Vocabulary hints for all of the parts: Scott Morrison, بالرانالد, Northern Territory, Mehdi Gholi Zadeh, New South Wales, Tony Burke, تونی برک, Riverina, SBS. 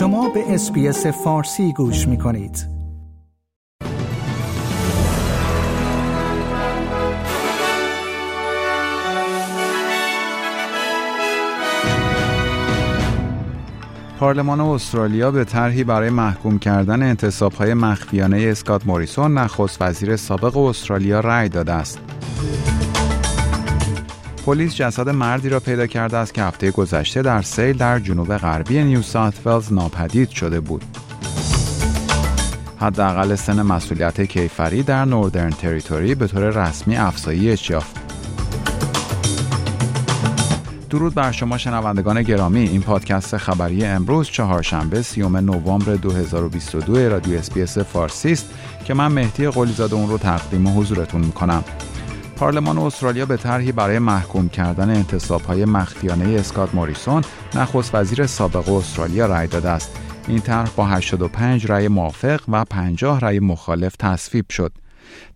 شما به SBS فارسی گوش می‌کنید. پارلمان استرالیا به طرحی برای محکوم کردن انتصاب‌های مخفیانه اسکات موریسون، نخست وزیر سابق استرالیا، رأی داده است. پلیس جسد مردی را پیدا کرده است که هفته گذشته در سیل در جنوب غربی نیو ساوت ولز ناپدید شده بود. حداقل سن مسئولیت کیفری در نوردرن تریتوری به طور رسمی افزایش یافت. درود بر شما شنوندگان گرامی، این پادکست خبری امروز چهارشنبه 30 نوامبر 2022 رادیو SBS فارسی است که من مهدی قلی زاده اون رو تقدیم حضورتون می‌کنم. پارلمان استرالیا به طرحی برای محکوم کردن انتصاب‌های مخفیانه اسکات موریسون، نخست وزیر سابق استرالیا، رأی داده است. این طرح با 85 رأی موافق و 50 رأی مخالف تصویب شد.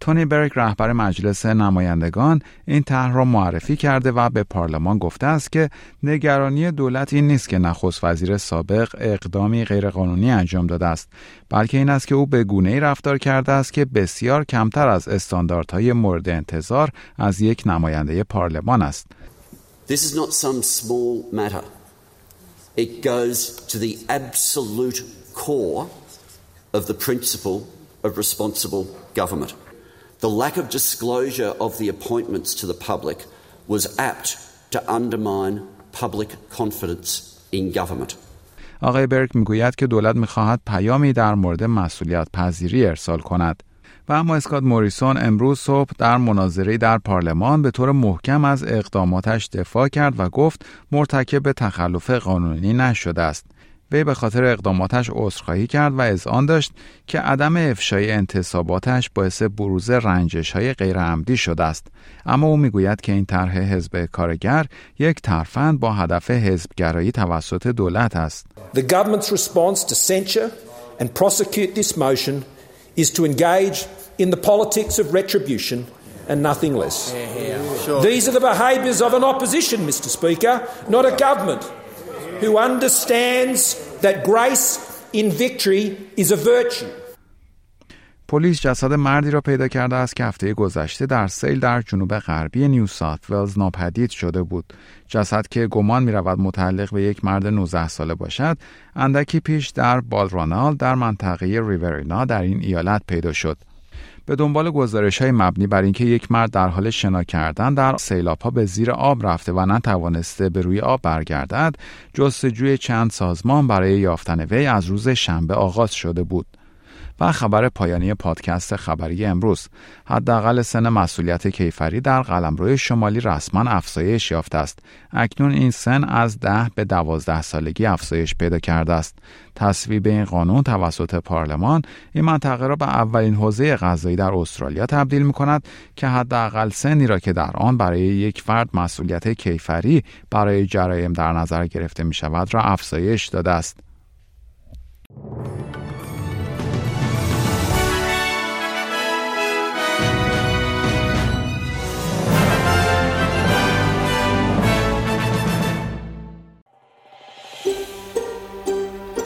تونی برک، رهبر مجلس نمایندگان، این طرح را معرفی کرده و به پارلمان گفته است که نگرانی دولت این نیست که نخست وزیر سابق اقدامی غیرقانونی انجام داده است، بلکه این است که او به گونه‌ای رفتار کرده است که بسیار کمتر از استانداردهای مورد انتظار از یک نماینده پارلمان است. This is not some small matter. It goes to the absolute core of the principle of responsible government. The lack of disclosure of the appointments to the public was apt to undermine public confidence in government. آقای برک میگوید که دولت میخواهد پیامی در مورد مسئولیت پذیری ارسال کند. و اما اسکات موریسون امروز صبح در مناظره در پارلمان به طور محکم از اقداماتش دفاع کرد و گفت مرتکب تخلف قانونی نشده است. وی به خاطر اقداماتش عذرخواهی کرد و اذعان داشت که عدم افشای انتصاباتش باعث بروز رنجش‌های غیرعمدی شده است، اما او میگوید که این طرح حزب کارگر یک طرفاً با هدف حزبگرایی توسط دولت است. The government's response to censure and prosecute this motion is to engage in the politics of retribution and nothing less. These are the behaviours of an opposition, Mr. Speaker, not a government. Who understands that grace in victory is a virtue. پلیس جسد مردی را پیدا کرده است که هفته گذشته در سیل در جنوب غربی نیو ساوت ولز ناپدید شده بود. جسد که گمان می‌رود متعلق به یک مرد 19 ساله باشد، اندکی پیش در بالرانالد در منطقه ریورینا در این ایالت پیدا شد. به دنبال گزارش‌های مبنی بر اینکه یک مرد در حال شنا کردن در سیلاب‌ها به زیر آب رفته و نتوانسته به روی آب برگردد، جستجوی چند سازمان برای یافتن وی از روز شنبه آغاز شده بود. و خبر پایانی پادکست خبری امروز، حداقل سن مسئولیت کیفری در قلمرو شمالی رسما افزایش یافته است. اکنون این سن از 10 به 12 سالگی افزایش پیدا کرده است. تصویب این قانون توسط پارلمان این منطقه را به اولین حوزه قضایی در استرالیا تبدیل می‌کند که حداقل سنی را که در آن برای یک فرد مسئولیت کیفری برای جرایم در نظر گرفته می‌شود را افزایش داده است.